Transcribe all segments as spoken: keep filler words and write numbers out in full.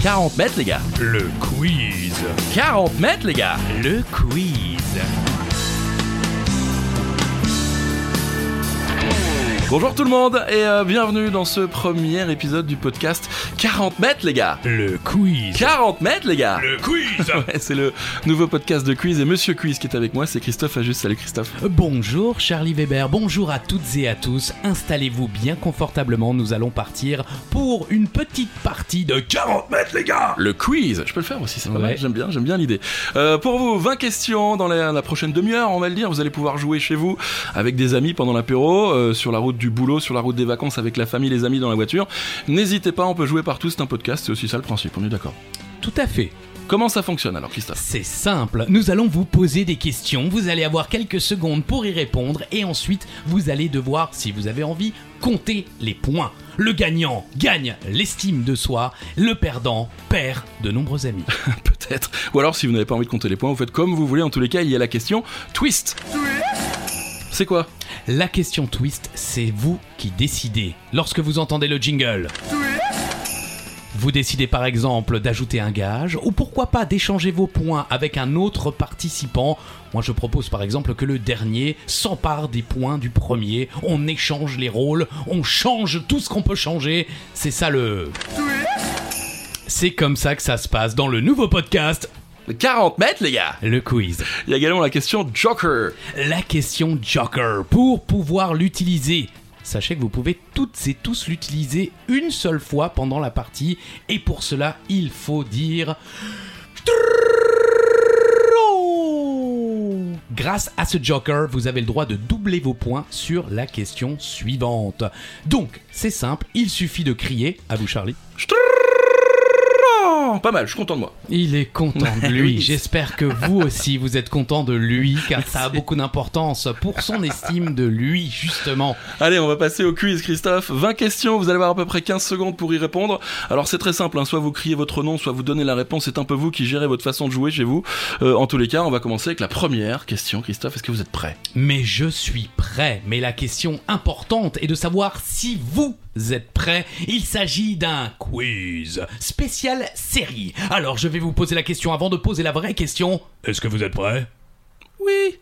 quarante mètres, les gars. Le quiz. quarante mètres, les gars. Le quiz. Bonjour tout le monde et euh, bienvenue dans ce premier épisode du podcast quarante mètres les gars. Le quiz. quarante mètres les gars. Le quiz. Ouais, c'est le nouveau podcast de quiz et Monsieur Quiz qui est avec moi, c'est Christophe Ajust. Salut Christophe. Bonjour Charlie Weber, bonjour à toutes et à tous. Installez-vous bien confortablement, nous allons partir pour une petite partie de quarante mètres les gars. Le quiz. Je peux le faire aussi, c'est pas mal. Ouais. J'aime bien, j'aime bien l'idée. Euh, pour vous, vingt questions dans la, la prochaine demi-heure, on va le dire. Vous allez pouvoir jouer chez vous avec des amis pendant l'apéro, euh, sur la route du boulot, sur la route des vacances, avec la famille, les amis, dans la voiture. N'hésitez pas, on peut jouer partout, c'est un podcast, c'est aussi ça le principe, on est d'accord? Tout à fait. Comment ça fonctionne alors, Christophe? C'est simple, nous allons vous poser des questions, vous allez avoir quelques secondes pour y répondre et ensuite vous allez devoir, si vous avez envie, compter les points. Le gagnant gagne l'estime de soi, le perdant perd de nombreux amis. Peut-être, ou alors si vous n'avez pas envie de compter les points, vous faites comme vous voulez, en tous les cas il y a la question twist. C'est quoi ? La question twist, c'est vous qui décidez. Lorsque vous entendez le jingle, vous décidez par exemple d'ajouter un gage ou pourquoi pas d'échanger vos points avec un autre participant. Moi je propose par exemple que le dernier s'empare des points du premier. On échange les rôles, on change tout ce qu'on peut changer. C'est ça le... C'est comme ça que ça se passe dans le nouveau podcast... quarante mètres, les gars! Le quiz. Il y a également la question Joker. La question Joker. Pour pouvoir l'utiliser, sachez que vous pouvez toutes et tous l'utiliser une seule fois pendant la partie. Et pour cela, il faut dire... Grâce à ce joker, vous avez le droit de doubler vos points sur la question suivante. Donc, c'est simple, il suffit de crier. À vous, Charlie. Pas mal, je suis content de moi. Il est content de lui. J'espère que vous aussi vous êtes content de lui, car ça a beaucoup d'importance pour son estime de lui, justement. Allez, on va passer au quiz, Christophe. vingt questions, vous allez avoir à peu près quinze secondes pour y répondre. Alors c'est très simple, hein. Soit vous criez votre nom, soit vous donnez la réponse. C'est un peu vous qui gérez votre façon de jouer chez vous. Euh, en tous les cas, on va commencer avec la première question. Christophe, est-ce que vous êtes prêt? Mais je suis prêt. Mais la question importante est de savoir si vous êtes prêts? Il s'agit d'un quiz spécial série. Alors je vais vous poser la question avant de poser la vraie question. Est-ce que vous êtes prêts? Oui.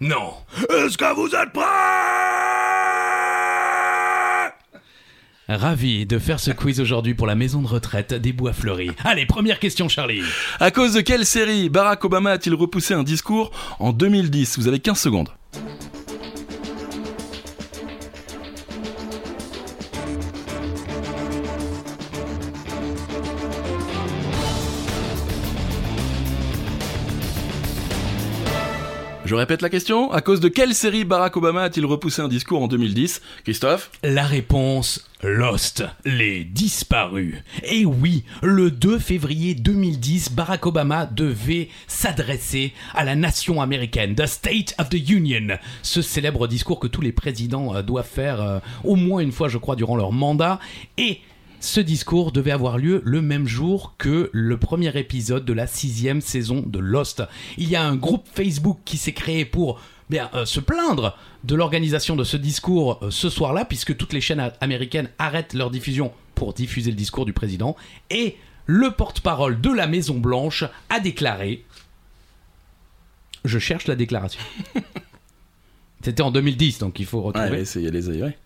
Non. Est-ce que vous êtes prêts? Ravi de faire ce quiz aujourd'hui pour la maison de retraite des Bois Fleuris. Allez, première question Charlie. À cause de quelle série Barack Obama a-t-il repoussé un discours en deux mille dix? Vous avez quinze secondes. Je répète la question, à cause de quelle série Barack Obama a-t-il repoussé un discours en deux mille dix? Christophe? La réponse, Lost, les disparus. Et oui, le deux février deux mille dix, Barack Obama devait s'adresser à la nation américaine, The State of the Union. Ce célèbre discours que tous les présidents doivent faire euh, au moins une fois, je crois, durant leur mandat. Et... ce discours devait avoir lieu le même jour que le premier épisode de la sixième saison de Lost. Il y a un groupe Facebook qui s'est créé pour bien, euh, se plaindre de l'organisation de ce discours euh, ce soir-là, puisque toutes les chaînes américaines arrêtent leur diffusion pour diffuser le discours du président. Et le porte-parole de la Maison-Blanche a déclaré... Je cherche la déclaration. C'était en deux mille dix, donc il faut retrouver... Ouais, essayez les aérer.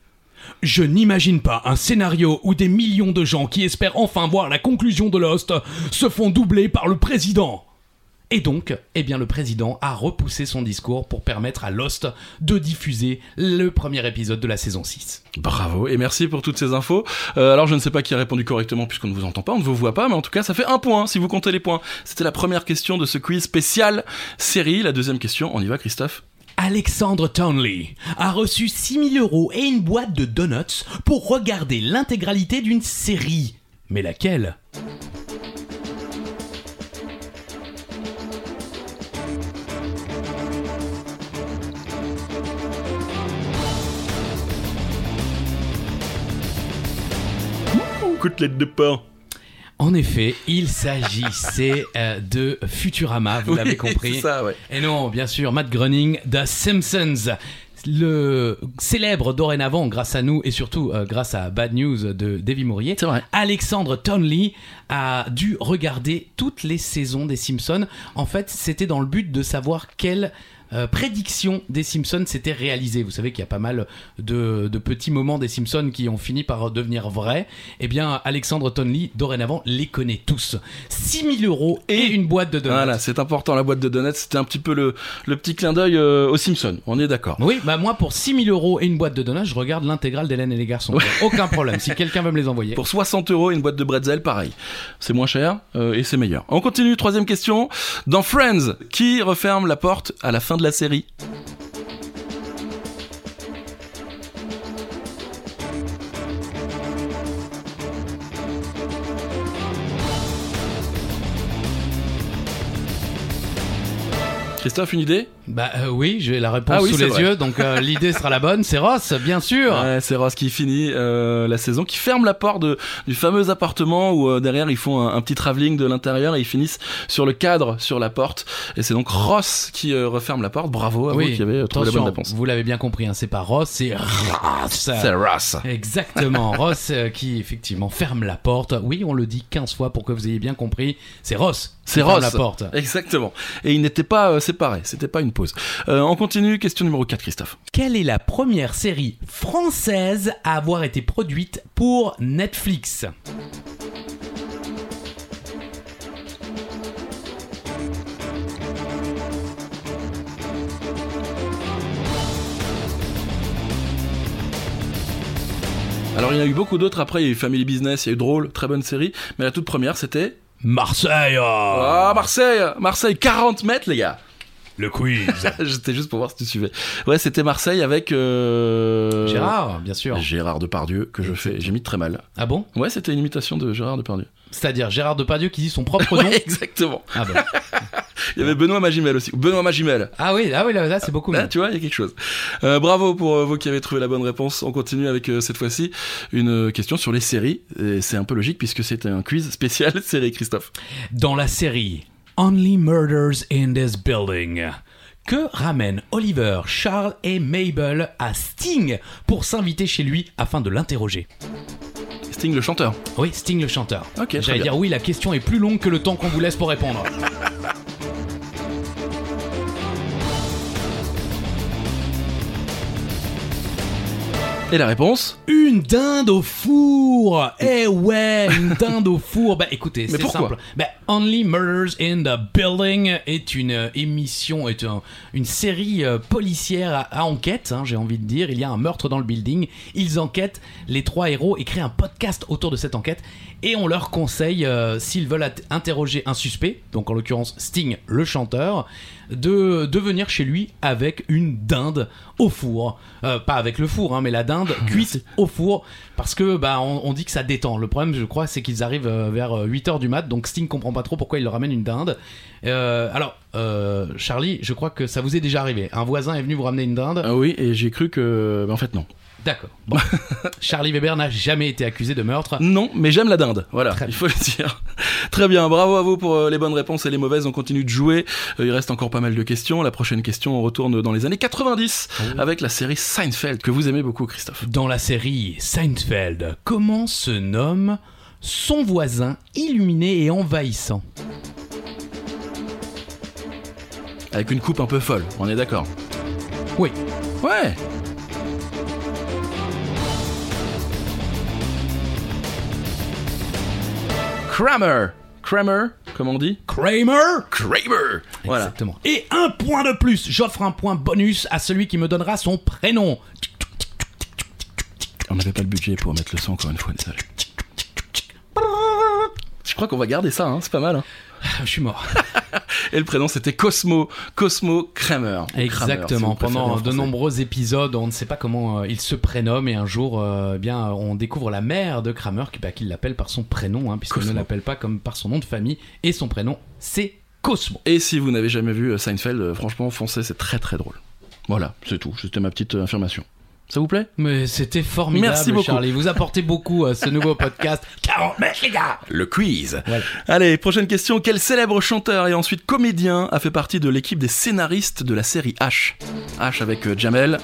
Je n'imagine pas un scénario où des millions de gens qui espèrent enfin voir la conclusion de Lost se font doubler par le président. Et donc, eh bien, le président a repoussé son discours pour permettre à Lost de diffuser le premier épisode de la saison six. Bravo, et merci pour toutes ces infos. Euh, alors, je ne sais pas qui a répondu correctement puisqu'on ne vous entend pas, on ne vous voit pas, mais en tout cas, ça fait un point si vous comptez les points. C'était la première question de ce quiz spécial série. La deuxième question, on y va, Christophe? Alexandre Townley a reçu six mille euros et une boîte de donuts pour regarder l'intégralité d'une série. Mais laquelle ? Ouh, côtelette de pain. En effet, il s'agissait euh, de Futurama, vous oui, l'avez compris. C'est ça, ouais. Et non, bien sûr, Matt Groening, The Simpsons. le célèbre dorénavant grâce à nous et surtout euh, grâce à Bad News de Davy Mourier, c'est vrai. Alexandre Tonelli a dû regarder toutes les saisons des Simpsons. En fait, c'était dans le but de savoir quelle Euh, prédiction des Simpsons s'était réalisée. Vous savez qu'il y a pas mal de, de petits moments des Simpsons qui ont fini par devenir vrais. Eh bien, Alexandre Tonelli, dorénavant, les connaît tous. six mille euros et une boîte de donuts. Voilà, c'est important, la boîte de donuts. C'était un petit peu le, le petit clin d'œil euh, aux Simpsons. On est d'accord. Oui, bah moi, pour six mille euros et une boîte de donuts, je regarde l'intégrale d'Hélène et les garçons. Ouais. Aucun problème, si quelqu'un veut me les envoyer. Pour soixante euros et une boîte de bretzel, pareil. C'est moins cher euh, et c'est meilleur. On continue, troisième question. Dans Friends, qui referme la porte à la fin de la série. Christophe, une idée ? Bah euh, oui, j'ai la réponse ah, oui, sous les vrai. yeux, donc euh, l'idée sera la bonne. C'est Ross, bien sûr. Ouais, c'est Ross qui finit euh, la saison, qui ferme la porte de, du fameux appartement où euh, derrière ils font un, un petit travelling de l'intérieur et ils finissent sur le cadre, sur la porte. Et c'est donc Ross qui euh, referme la porte. Bravo à oui, vous qui avez trouvé la bonne réponse. Vous l'avez bien compris, hein, c'est pas Ross, c'est Ross. C'est Ross. Exactement, Ross euh, qui effectivement ferme la porte. Oui, on le dit quinze fois pour que vous ayez bien compris. C'est Ross. C'est Ross. La porte. Exactement. Et ils n'étaient pas euh, séparés. C'était pas une. Euh, on continue, question numéro quatre, Christophe. Quelle est la première série française à avoir été produite pour Netflix ? Alors il y en a eu beaucoup d'autres, après il y a eu Family Business, il y a eu Drôle, très bonne série, mais la toute première c'était... Marseille oh Ah Marseille Marseille, quarante mètres les gars. Le quiz. J'étais juste pour voir si tu suivais. Ouais, c'était Marseille avec euh... Gérard, bien sûr. Gérard Depardieu que je fais, j'ai mis très mal. Ah bon ? Ouais, c'était une imitation de Gérard Depardieu. C'est-à-dire Gérard Depardieu qui dit son propre nom. Ouais, exactement. Ah ben. Il y avait Benoît Magimel aussi. Benoît Magimel. Ah oui, ah oui, là, là c'est beaucoup mieux. Là, tu vois, il y a quelque chose. Euh, bravo pour euh, vous qui avez trouvé la bonne réponse. On continue avec euh, cette fois-ci une euh, question sur les séries. Et c'est un peu logique puisque c'était un quiz spécial série, Christophe. Dans la série Only Murders in this Building. Que ramènent Oliver, Charles et Mabel à Sting pour s'inviter chez lui afin de l'interroger ? Sting le chanteur. Oui, Sting le chanteur. Ok. J'allais dire oui, la question est plus longue que le temps qu'on vous laisse pour répondre. Et la réponse ? Une dinde au four. Eh ouais, une dinde au four. Bah écoutez, mais c'est simple. Bah, Only Murders in the Building est une émission, est un, une série euh, policière à, à enquête, hein, j'ai envie de dire. Il y a un meurtre dans le building. Ils enquêtent, les trois héros, et créent un podcast autour de cette enquête. Et on leur conseille, euh, s'ils veulent at- interroger un suspect, donc en l'occurrence Sting, le chanteur, de, de venir chez lui avec une dinde au four. Euh, pas avec le four, hein, mais la dinde cuite au four, parce que bah, on, on dit que ça détend. Le problème, je crois, c'est qu'ils arrivent euh, vers huit heures du mat', donc Sting comprend pas trop pourquoi il leur amène une dinde. Euh, alors, euh, Charlie, je crois que ça vous est déjà arrivé. Un voisin est venu vous ramener une dinde. Ah oui, et j'ai cru que... en fait, non. D'accord. Bon. Charlie Weber n'a jamais été accusé de meurtre. Non, mais j'aime la dinde. Voilà, il faut le dire. Très bien, bravo à vous pour les bonnes réponses et les mauvaises. On continue de jouer. Il reste encore pas mal de questions. La prochaine question, on retourne dans les années quatre-vingt-dix oh. avec la série Seinfeld que vous aimez beaucoup, Christophe. Dans la série Seinfeld, comment se nomme son voisin illuminé et envahissant ? Avec une coupe un peu folle, on est d'accord ? Oui. Ouais. Kramer, Kramer, comment on dit ? Kramer, Kramer, voilà. Exactement. Et un point de plus, j'offre un point bonus à celui qui me donnera son prénom. On n'avait pas le budget pour mettre le son encore une fois. Désolé. Je crois qu'on va garder ça, hein. C'est pas mal. Hein. Je suis mort. Et le prénom c'était Cosmo, Cosmo Kramer. Exactement. Kramer, si pendant de nombreux épisodes, on ne sait pas comment euh, il se prénomme et un jour, euh, eh bien, on découvre la mère de Kramer qui, bah, qui l'appelle par son prénom, hein, puisqu'on ne l'appelle pas comme par son nom de famille et son prénom c'est Cosmo. Et si vous n'avez jamais vu Seinfeld, franchement foncez, c'est très très drôle. Voilà, c'est tout. C'était ma petite affirmation. Ça vous plaît? Mais c'était formidable. Merci beaucoup, Charlie. Vous apportez beaucoup à ce nouveau podcast. quarante mètres, les gars! Le quiz. Voilà. Allez, prochaine question. Quel célèbre chanteur et ensuite comédien a fait partie de l'équipe des scénaristes de la série H? H avec euh, Jamel.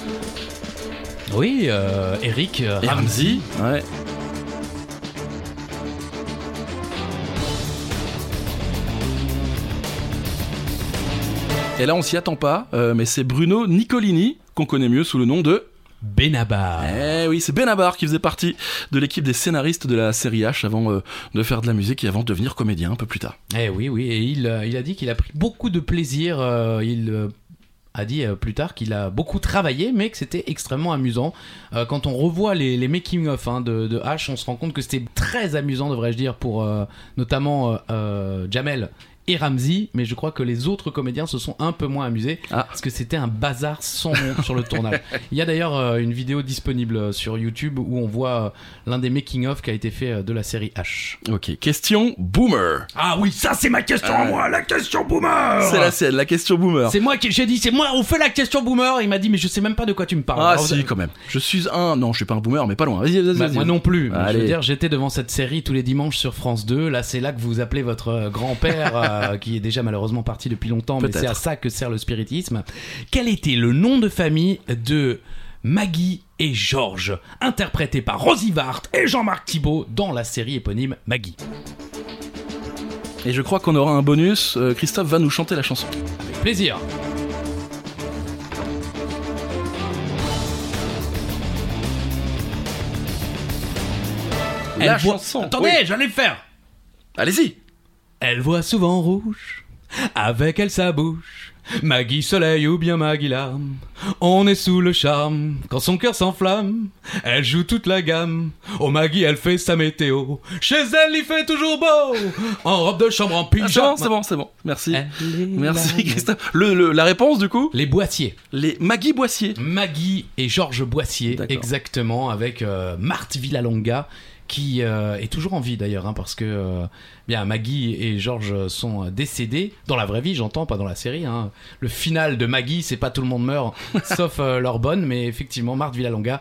Oui, euh, Eric euh, Ramsey. Ouais. Et là, on s'y attend pas, euh, mais c'est Bruno Nicolini, qu'on connaît mieux sous le nom de... Benabar. Eh oui, c'est Benabar qui faisait partie de l'équipe des scénaristes de la série H avant euh, de faire de la musique et avant de devenir comédien un peu plus tard. Eh oui, oui, et il, euh, il a dit qu'il a pris beaucoup de plaisir, euh, il... Euh... a dit plus tard qu'il a beaucoup travaillé, mais que c'était extrêmement amusant. Euh, quand on revoit les, les making-of hein, de, de H, on se rend compte que c'était très amusant, devrais-je dire, pour euh, notamment euh, euh, Jamel et Ramsey, mais je crois que les autres comédiens se sont un peu moins amusés, ah. parce que c'était un bazar sans nom sur le tournage. Il y a d'ailleurs euh, une vidéo disponible sur YouTube où on voit euh, l'un des making-of qui a été fait euh, de la série H. Ok, question boomer. Ah oui, ça c'est ma question à euh... moi, la question boomer. C'est la sienne, la question boomer. C'est moi qui j'ai dit, c'est moi, on fait la question boomer. Il m'a dit, mais je sais même pas de quoi tu me parles. Ah alors, si, vous... quand même. Je suis un, non, je suis pas un boomer, mais pas loin. Vas-y, vas-y, vas-y. Bah, moi non plus. Mais je veux dire, j'étais devant cette série tous les dimanches sur France deux. Là, c'est là que vous appelez votre grand-père. Euh... qui est déjà malheureusement parti depuis longtemps. Peut-être. Mais c'est à ça que sert le spiritisme. Quel était le nom de famille de Maggie et Georges, interprétés par Rosie Vart et Jean-Marc Thibault dans la série éponyme Maggie? Et je crois qu'on aura un bonus, euh, Christophe va nous chanter la chanson. Avec plaisir. La Elle chanson voit... Attendez, oui. j'allais le faire. Allez-y. Elle voit souvent rouge, avec elle sa bouche, Maggie soleil ou bien Maggie larme. On est sous le charme, quand son cœur s'enflamme, elle joue toute la gamme. Oh Maggie, elle fait sa météo, chez elle il fait toujours beau, en robe de chambre en pyjama. Ah, c'est bon, c'est bon, merci. Merci Christophe. Le, le, la réponse du coup ? Les Boissier. Les Maggie Boissier. Maggie et Georges Boissier, d'accord. Exactement, avec euh, Marthe Villalonga, qui euh, est toujours en vie d'ailleurs, hein, parce que euh, bien, Maggie et Georges sont décédés, dans la vraie vie j'entends, pas dans la série. Hein. Le final de Maggie, c'est pas tout le monde meurt, sauf euh, leur bonne, mais effectivement Marthe Villalonga,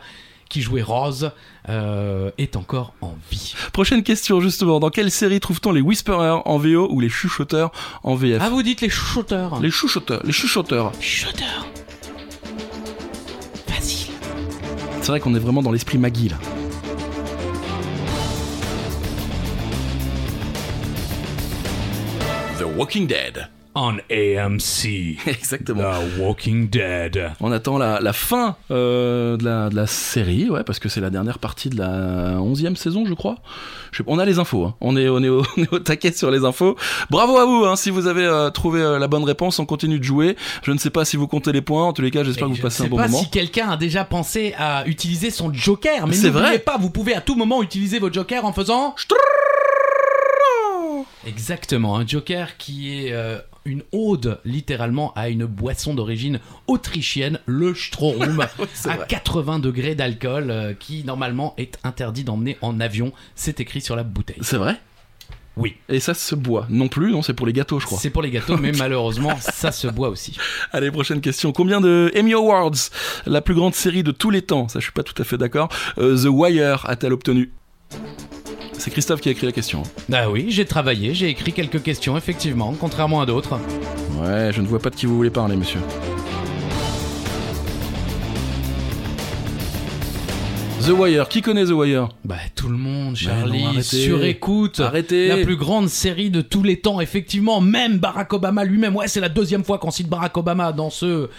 qui jouait Rose, euh, est encore en vie. Prochaine question justement, dans quelle série trouve-t-on les Whisperers en V O ou les Chuchoteurs en V F? Ah vous dites les Chuchoteurs. Les Chuchoteurs, les Chuchoteurs. Chuchoteurs. Facile. C'est vrai qu'on est vraiment dans l'esprit Maggie là. The Walking Dead. On A M C. Exactement. The Walking Dead. On attend la, la fin euh, de, la, de la série, ouais, parce que c'est la dernière partie de la onzième saison, je crois. Je sais, on a les infos, hein. on, est, on, est au, on est au taquet sur les infos. Bravo à vous, hein, si vous avez euh, trouvé euh, la bonne réponse, on continue de jouer. Je ne sais pas si vous comptez les points, en tous les cas, j'espère Et que vous passez un bon moment. Je ne sais pas si quelqu'un a déjà pensé à utiliser son joker, mais c'est n'oubliez vrai. Pas, vous pouvez à tout moment utiliser votre joker en faisant... Ch'trrr. Exactement, un joker qui est euh, une ode littéralement à une boisson d'origine autrichienne, le Strohrum, oui, à vrai. quatre-vingts degrés d'alcool, euh, qui normalement est interdit d'emmener en avion, c'est écrit sur la bouteille. C'est vrai ? Oui. Et ça se boit non plus, non, c'est pour les gâteaux je crois. C'est pour les gâteaux, mais malheureusement ça se boit aussi. Allez, prochaine question. Combien de Emmy Awards, la plus grande série de tous les temps, ça je suis pas tout à fait d'accord, euh, The Wire a-t-elle obtenu ? C'est Christophe qui a écrit la question. Ah oui, j'ai travaillé, j'ai écrit quelques questions, effectivement, contrairement à d'autres. Ouais, je ne vois pas de qui vous voulez parler, monsieur. The Wire, qui connaît The Wire ? Bah tout le monde, Charlie, non, arrêtez. Surécoute, arrêtez. La plus grande série de tous les temps, effectivement, même Barack Obama lui-même, ouais c'est la deuxième fois qu'on cite Barack Obama dans ce...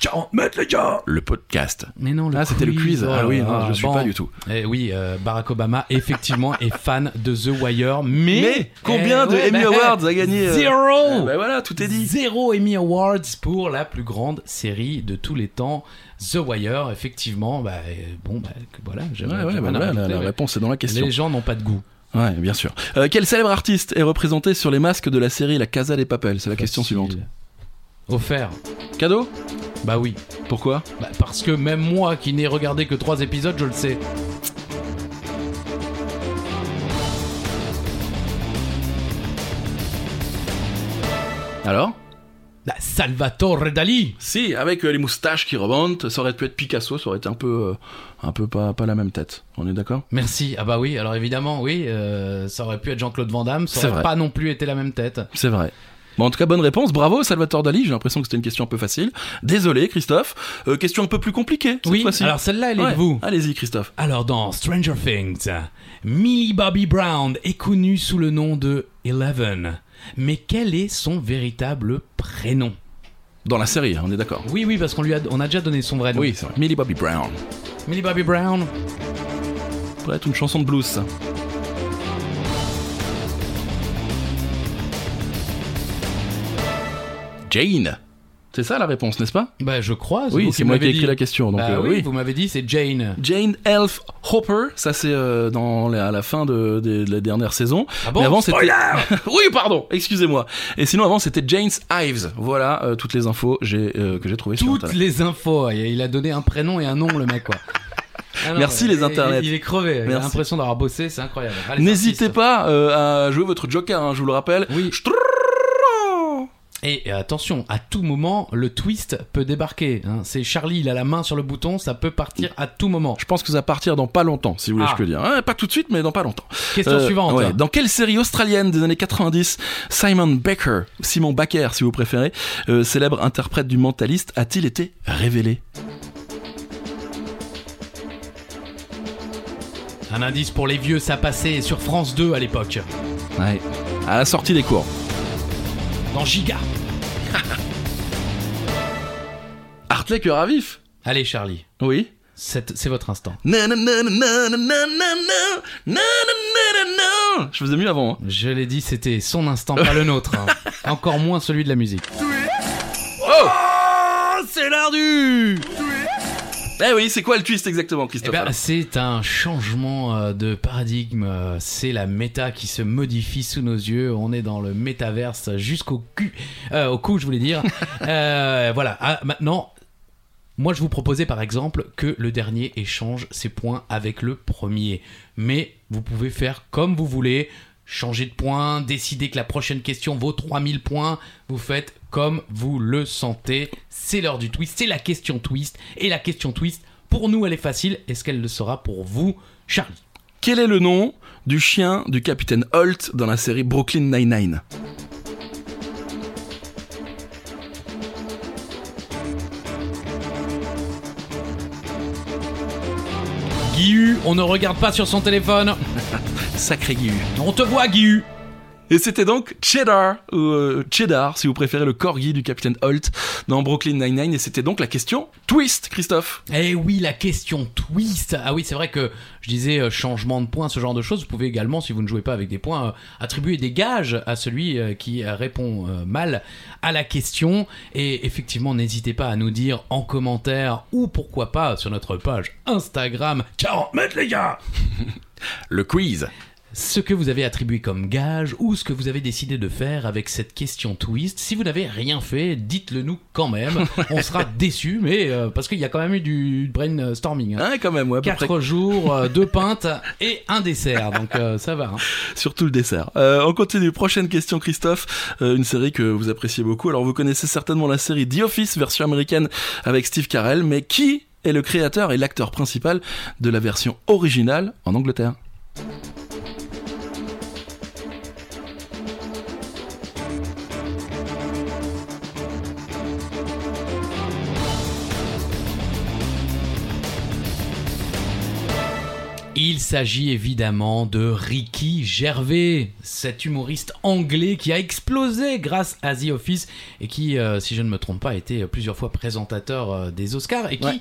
quarante mètres les gars. Le podcast. Mais non, le ah, quiz. C'était le quiz. Ah, ah oui, non, ah, je suis bon. Pas du tout. Eh oui, euh, Barack Obama effectivement est fan de The Wire, mais, mais combien eh, de ouais, Emmy bah, Awards a gagné euh... Zéro. Eh, bah voilà, tout est dit. Zéro Emmy Awards pour la plus grande série de tous les temps, The Wire. Effectivement, bah bon, bah voilà. Ouais, ouais, bah, voilà la, la réponse est dans la question. Les gens n'ont pas de goût. Ouais, bien sûr. Euh, quel célèbre artiste est représenté sur les masques de la série La Casa de Papel ? C'est la Facile. Question suivante. Offert. Cadeau ? Bah oui. Pourquoi ? Bah parce que même moi qui n'ai regardé que trois épisodes, je le sais. Alors ? Bah, Salvador Dalí. Si, avec euh, les moustaches qui remontent, ça aurait pu être Picasso, ça aurait été un peu, euh, un peu pas, pas la même tête. On est d'accord ? Merci. Ah bah oui, alors évidemment, oui, euh, ça aurait pu être Jean-Claude Van Damme, ça aurait pas non plus été la même tête. C'est vrai. Bon, en tout cas, bonne réponse. Bravo, Salvador Dalí. J'ai l'impression que c'était une question un peu facile. Désolé, Christophe. Euh, question un peu plus compliquée. Cette oui, fois-ci. Alors celle-là, elle est ouais. de vous. Allez-y, Christophe. Alors, dans Stranger Things, Millie Bobby Brown est connue sous le nom de Eleven. Mais quel est son véritable prénom ? Dans la série, on est d'accord. Oui, oui, parce qu'on lui a, on a déjà donné son vrai nom. Oui, c'est vrai. Millie Bobby Brown. Millie Bobby Brown. Ça pourrait être une chanson de blues, ça. Jane. C'est ça la réponse, n'est-ce pas ? Bah, je crois. Oui, c'est moi qui ai écrit la question. Donc, bah, euh, oui, oui, vous m'avez dit, c'est Jane. Jane Elf Hopper, ça c'est euh, dans la, à la fin de, de, de la dernière saison. Ah bon ? Mais avant, c'était... Oui, pardon, excusez-moi. Et sinon, avant, c'était Jane Ives. Voilà euh, toutes les infos j'ai, euh, que j'ai trouvées sur Internet. Toutes les infos. Il a donné un prénom et un nom, le mec, quoi. Ah non, merci les internets. Il est crevé. J'ai l'impression d'avoir bossé, c'est incroyable. Allez, n'hésitez artistes. pas euh, à jouer votre joker, hein, je vous le rappelle. Oui. Ch'trou- Et attention, à tout moment, le twist peut débarquer. Hein. C'est Charlie, il a la main sur le bouton, ça peut partir à tout moment. Je pense que ça va partir dans pas longtemps, si vous voulez ah. je peux dire. Hein, pas tout de suite, mais dans pas longtemps. Question euh, suivante. Ouais. Dans quelle série australienne des années quatre-vingt-dix, Simon Baker, Simon Baker si vous préférez, euh, célèbre interprète du Mentaliste, a-t-il été révélé ? Un indice pour les vieux, ça passait sur France deux à l'époque. Ouais, à la sortie des cours. Dans Giga. Hartley cœur à vif. Allez Charlie. Oui. C'est, c'est votre instant. Je vous ai mis avant. Hein. Je l'ai dit, c'était son instant, pas le nôtre. Hein. Encore moins celui de la musique. Oh, oh c'est l'art du... Eh oui, c'est quoi le twist exactement, Christophe ? Eh ben, c'est un changement de paradigme, c'est la méta qui se modifie sous nos yeux, on est dans le métaverse jusqu'au cul, euh, au cou je voulais dire. euh, voilà, ah, maintenant, moi je vous proposais par exemple que le dernier échange ses points avec le premier, mais vous pouvez faire comme vous voulez, changer de point, décider que la prochaine question vaut trois mille points, vous faites comme vous le sentez, c'est l'heure du twist, c'est la question twist, et la question twist, pour nous elle est facile, est-ce qu'elle le sera pour vous, Charlie ? Quel est le nom du chien du capitaine Holt dans la série Brooklyn Nine-Nine ? Guihu, on ne regarde pas sur son téléphone. Sacré Guihu. On te voit Guihu. Et c'était donc Cheddar, ou euh, Cheddar si vous préférez, le corgi du capitaine Holt dans Brooklyn Nine-Nine. Et c'était donc la question twist, Christophe. Eh oui, la question twist. Ah oui, c'est vrai que je disais euh, changement de points, ce genre de choses. Vous pouvez également, si vous ne jouez pas avec des points, euh, attribuer des gages à celui euh, qui répond euh, mal à la question. Et effectivement, n'hésitez pas à nous dire en commentaire ou pourquoi pas sur notre page Instagram. quarante mètres les gars. Le quiz. Ce que vous avez attribué comme gage ou ce que vous avez décidé de faire avec cette question twist. Si vous n'avez rien fait, dites-le nous quand même. On sera déçus, mais euh, parce qu'il y a quand même eu du brainstorming. Hein. Ouais, quand même, ouais. Quatre jours, euh, deux pintes et un dessert, donc euh, ça va. Hein. Surtout le dessert. Euh, on continue. Prochaine question, Christophe. Euh, une série que vous appréciez beaucoup. Alors, vous connaissez certainement la série The Office, version américaine avec Steve Carell, mais qui est le créateur et l'acteur principal de la version originale en Angleterre ? Il s'agit évidemment de Ricky Gervais, cet humoriste anglais qui a explosé grâce à The Office et qui, euh, si je ne me trompe pas, a été plusieurs fois présentateur euh, des Oscars et qui, ouais.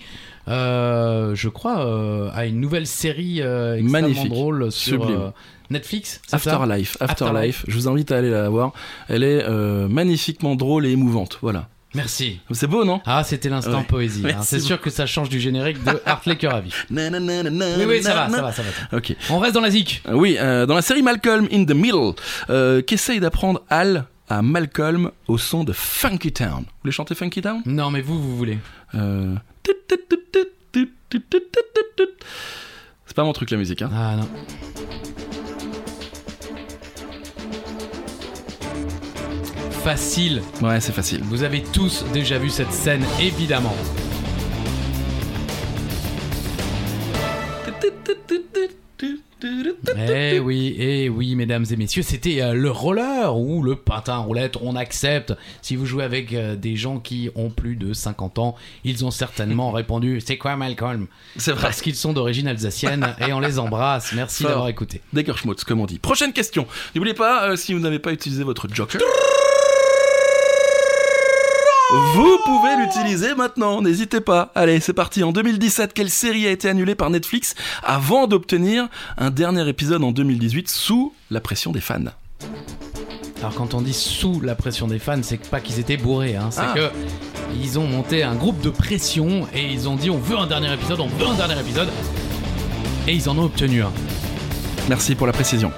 euh, je crois, euh, a une nouvelle série euh, extrêmement magnifique, drôle sur euh, Netflix. Afterlife, Afterlife. Je vous invite à aller la voir. Elle est euh, magnifiquement drôle et émouvante. Voilà. Merci. C'est beau, non ? Ah, c'était l'instant ouais. poésie. Hein. C'est sûr que ça change du générique de Hartley Cœur à Vif. Oui, oui, ça va, ça va, ça va. Ok. On reste dans la zik. Oui, euh, dans la série Malcolm in the Middle, euh, qu'essaye d'apprendre Al à Malcolm au son de Funky Town. Vous voulez chanter Funky Town ? Non, mais vous, vous voulez. Euh... C'est pas mon truc, la musique. Hein. Ah, non. facile. Ouais, c'est facile. Vous avez tous déjà vu cette scène, évidemment. Eh oui, eh oui, mesdames et messieurs, c'était euh, le roller ou le patin roulette, on accepte. Si vous jouez avec euh, des gens qui ont plus de cinquante ans, ils ont certainement répondu « C'est quoi Malcolm ?» C'est vrai. Parce qu'ils sont d'origine alsacienne et on les embrasse. Merci d'avoir écouté. Decker Schmutz, comme on dit. Prochaine question. N'oubliez pas, euh, si vous n'avez pas utilisé votre joker... vous pouvez l'utiliser maintenant, n'hésitez pas. Allez, c'est parti. En deux mille dix-sept, quelle série a été annulée par Netflix avant d'obtenir un dernier épisode en deux mille dix-huit sous la pression des fans ? Alors quand on dit sous la pression des fans, c'est pas qu'ils étaient bourrés, hein. C'est ah. que ils ont monté un groupe de pression et ils ont dit on veut un dernier épisode, on veut un dernier épisode. Et ils en ont obtenu un. Merci pour la précision.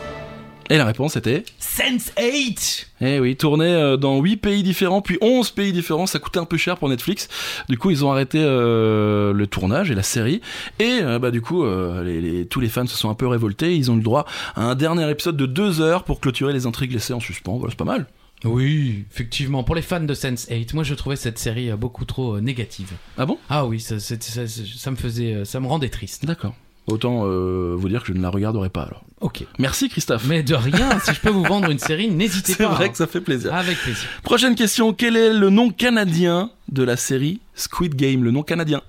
Et la réponse était... Sense eight. Eh oui, tourné dans huit pays différents, puis onze pays différents, ça coûtait un peu cher pour Netflix. Du coup, ils ont arrêté euh, le tournage et la série. Et euh, bah du coup, euh, les, les, tous les fans se sont un peu révoltés. Ils ont eu le droit à un dernier épisode de deux heures pour clôturer les intrigues laissées en suspens. Voilà, c'est pas mal. Oui, effectivement. Pour les fans de Sense eight, moi je trouvais cette série beaucoup trop négative. Ah bon ? Ah oui, ça, ça, ça, ça, me faisait, ça me rendait triste. D'accord. Autant euh, vous dire que je ne la regarderai pas alors. Ok. Merci Christophe. Mais de rien, si je peux vous vendre une série, n'hésitez c'est pas. C'est vrai hein. que ça fait plaisir. Avec plaisir. Prochaine question, quel est le nom canadien de la série Squid Game ? Le nom canadien.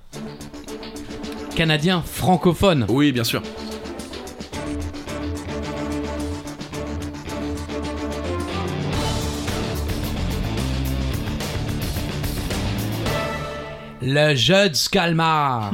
Canadien francophone. Oui, bien sûr. Le jeu du calmar.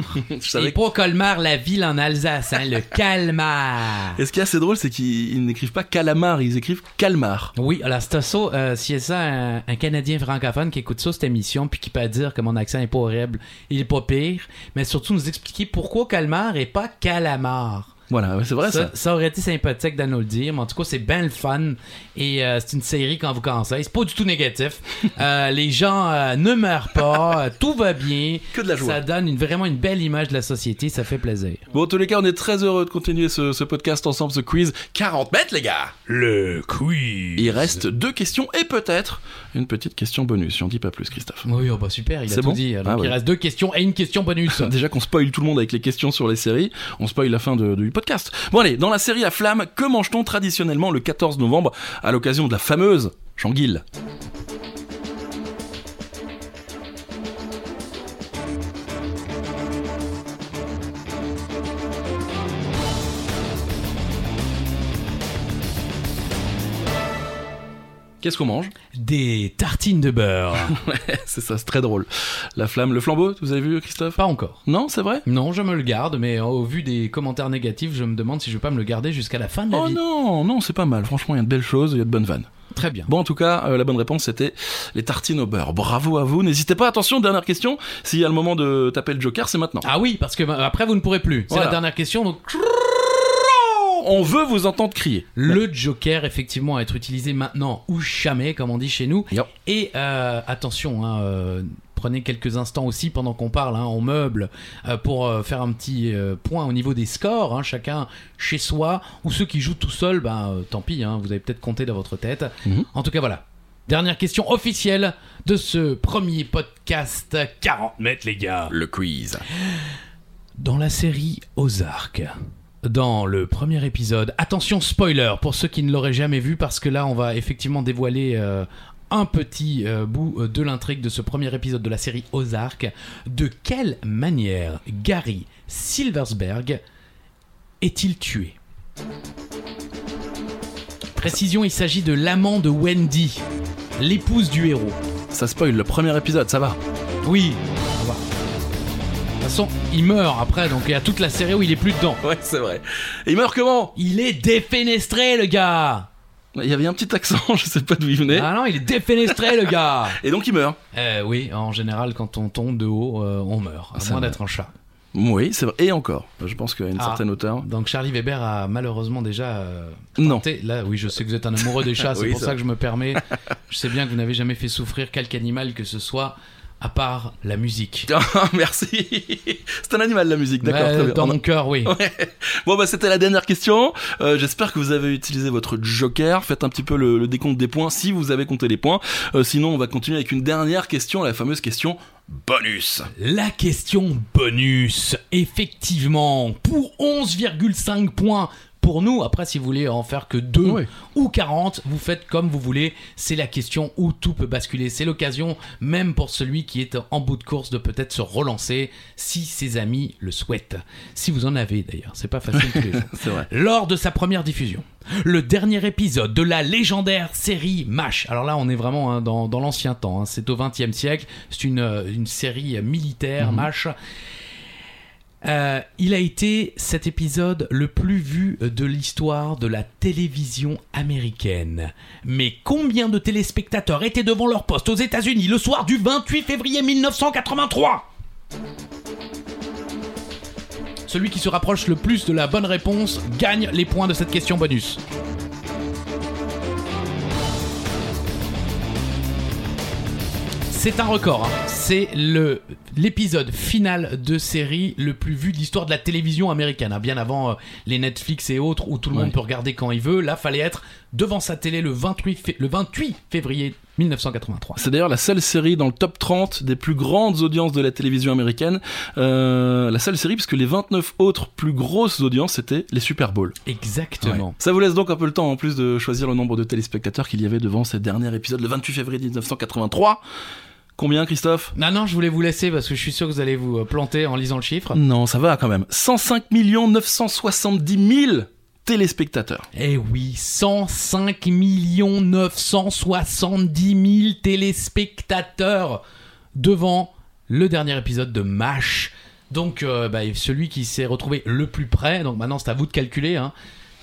Et pour calmar, la ville en Alsace, hein, le calmar. Et ce qui est assez drôle, c'est qu'ils n'écrivent pas calamar, ils écrivent calmar. Oui, alors c'est ça, euh, si c'est ça, un, un Canadien francophone qui écoute ça, cette émission, puis qui peut dire que mon accent est pas horrible, il est pas pire, mais surtout nous expliquer pourquoi calmar et pas calamar. Voilà, c'est vrai ça, ça. Ça aurait été sympathique d'en nous le dire, mais en tout cas, c'est bien le fun. Et euh, c'est une série qu'on vous conseille. C'est pas du tout négatif. Euh, les gens euh, ne meurent pas, tout va bien. Que de la joie. Ça donne une, vraiment une belle image de la société, ça fait plaisir. Bon, en tous les cas, on est très heureux de continuer ce, ce podcast ensemble, ce quiz. quarante mètres, les gars. Le quiz. Il reste deux questions et peut-être une petite question bonus. J'en dis pas plus, Christophe. Oui, oh, bah super, il c'est a bon tout dit. Donc ah, il ouais. reste deux questions et une question bonus. Déjà qu'on spoil tout le monde avec les questions sur les séries, on spoil la fin de, de podcast. Bon allez, dans la série à flamme, que mange-t-on traditionnellement le quatorze novembre à l'occasion de la fameuse Changuille ? Qu'est-ce qu'on mange ? Des tartines de beurre. Ouais, c'est ça, c'est très drôle. La flamme, le flambeau, vous avez vu Christophe ? Pas encore. Non, c'est vrai ? Non, je me le garde, mais au vu des commentaires négatifs, je me demande si je vais pas me le garder jusqu'à la fin de la oh vie. Oh non, non, c'est pas mal. Franchement, il y a de belles choses, il y a de bonnes vannes. Très bien. Bon, en tout cas, euh, la bonne réponse, c'était les tartines au beurre. Bravo à vous. N'hésitez pas. Attention, dernière question. S'il y a le moment de taper le joker, c'est maintenant. Ah oui, parce que bah, après, vous ne pourrez plus. C'est voilà. La dernière question, donc... on veut vous entendre crier. Le joker, effectivement, à être utilisé maintenant ou jamais, comme on dit chez nous. Yep. Et euh, attention, hein, euh, prenez quelques instants aussi pendant qu'on parle, hein, on meuble, euh, pour euh, faire un petit euh, point au niveau des scores, hein, chacun chez soi, ou ceux qui jouent tout seuls, ben, euh, tant pis, hein, vous avez peut-être compté dans votre tête. Mm-hmm. En tout cas, voilà. Dernière question officielle de ce premier podcast quarante mètres, les gars. Le quiz. Dans la série Ozark... dans le premier épisode, attention spoiler pour ceux qui ne l'auraient jamais vu parce que là on va effectivement dévoiler euh, un petit euh, bout de l'intrigue de ce premier épisode de la série Ozark. De quelle manière Gary Silversberg est-il tué ? Précision, il s'agit de l'amant de Wendy, l'épouse du héros. Ça spoil le premier épisode, ça va ? Oui, ça va. De toute façon, il meurt après, donc il y a toute la série où il est plus dedans. Ouais, c'est vrai. Il meurt comment ? Il est défenestré, le gars ! Il y avait un petit accent, je sais pas d'où il venait. Ah non, il est défenestré, le gars ! Et donc il meurt. Euh, oui, en général, quand on tombe de haut, euh, on meurt, à ça moins me... d'être un chat. Oui, c'est vrai. Et encore, je pense qu'à une ah, certaine hauteur. Donc Charlie Weber a malheureusement déjà euh, tenté. Non. Là, oui, je sais que vous êtes un amoureux des chats, c'est oui, pour ça. ça que je me permets. Je sais bien que vous n'avez jamais fait souffrir quelque animal que ce soit... à part la musique. Ah, merci. C'est un animal, la musique, d'accord, bah, très bien. Dans mon cœur, oui. Ouais. Bon, bah, c'était la dernière question. Euh, j'espère que vous avez utilisé votre joker. Faites un petit peu le, le décompte des points si vous avez compté les points. Euh, sinon, on va continuer avec une dernière question, la fameuse question bonus. La question bonus. Effectivement, pour onze virgule cinq points. Pour nous, après, si vous voulez en faire que deux oui. ou quarante, vous faites comme vous voulez. C'est la question où tout peut basculer. C'est l'occasion, même pour celui qui est en bout de course, de peut-être se relancer si ses amis le souhaitent. Si vous en avez d'ailleurs, c'est pas facile tous les jours. C'est vrai. Lors de sa première diffusion, le dernier épisode de la légendaire série MASH. Alors là, on est vraiment hein, dans, dans l'ancien temps. Hein. C'est au vingtième siècle. C'est une, une série militaire, mmh. MASH. Euh, il a été cet épisode le plus vu de l'histoire de la télévision américaine. Mais combien de téléspectateurs étaient devant leur poste aux États-Unis le soir du vingt-huit février mille neuf cent quatre-vingt-trois ? Celui qui se rapproche le plus de la bonne réponse gagne les points de cette question bonus. C'est un record, hein. C'est le, l'épisode final de série le plus vu de l'histoire de la télévision américaine, hein. Bien avant euh, les Netflix et autres où tout le ouais. monde peut regarder quand il veut. Là, fallait être devant sa télé le vingt-huit février mille neuf cent quatre-vingt-trois. C'est d'ailleurs la seule série dans le top trente des plus grandes audiences de la télévision américaine. Euh, la seule série, puisque les vingt-neuf autres plus grosses audiences, c'était les Super Bowl. Exactement. Ouais. Ça vous laisse donc un peu le temps en plus de choisir le nombre de téléspectateurs qu'il y avait devant ce dernier épisode le vingt-huit février mille neuf cent quatre-vingt-trois. Combien, Christophe ? Non, non, je voulais vous laisser parce que je suis sûr que vous allez vous planter en lisant le chiffre. Non, ça va quand même. cent cinq millions neuf cent soixante-dix mille téléspectateurs. Eh oui, cent cinq millions neuf cent soixante-dix mille téléspectateurs devant le dernier épisode de MASH. Donc, euh, bah, celui qui s'est retrouvé le plus près, donc maintenant c'est à vous de calculer, hein.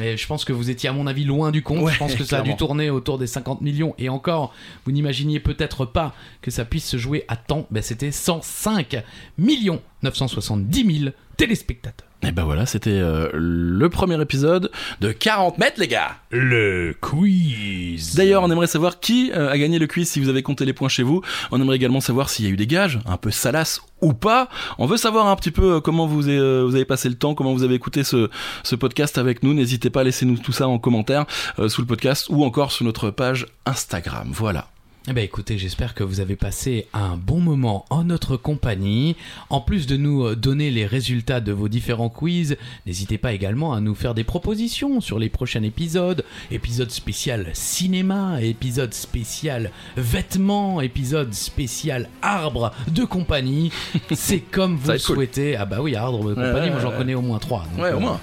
Mais je pense que vous étiez à mon avis loin du compte, ouais, je pense que ça clairement. A dû tourner autour des cinquante millions et encore, vous n'imaginiez peut-être pas que ça puisse se jouer à temps, ben, c'était cent cinq millions neuf cent soixante-dix mille téléspectateurs. Et ben voilà, c'était euh, le premier épisode de quarante mètres les gars. Le quiz. D'ailleurs, on aimerait savoir qui euh, a gagné le quiz si vous avez compté les points chez vous. On aimerait également savoir s'il y a eu des gages, un peu salaces ou pas. On veut savoir un petit peu euh, comment vous, est, euh, vous avez passé le temps, comment vous avez écouté ce, ce podcast avec nous. N'hésitez pas, laissez-nous tout ça en commentaire euh, sous le podcast ou encore sur notre page Instagram. Voilà. Eh bien écoutez, j'espère que vous avez passé un bon moment en notre compagnie. En plus de nous donner les résultats de vos différents quiz, n'hésitez pas également à nous faire des propositions sur les prochains épisodes. Épisode spécial cinéma, épisode spécial vêtements, épisode spécial arbre de compagnie. C'est comme vous le souhaitez. Cool. Ah bah oui, arbre de compagnie, ouais, moi j'en connais au moins trois. Donc ouais, au moins.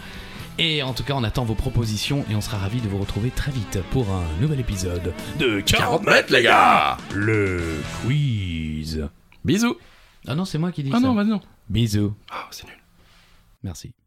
Et en tout cas, on attend vos propositions et on sera ravis de vous retrouver très vite pour un nouvel épisode de quarante mètres, les gars! Le quiz. Bisous! Ah non, c'est moi qui dis ah ça. Ah non, bah non. Bisous. Ah, oh, c'est nul. Merci.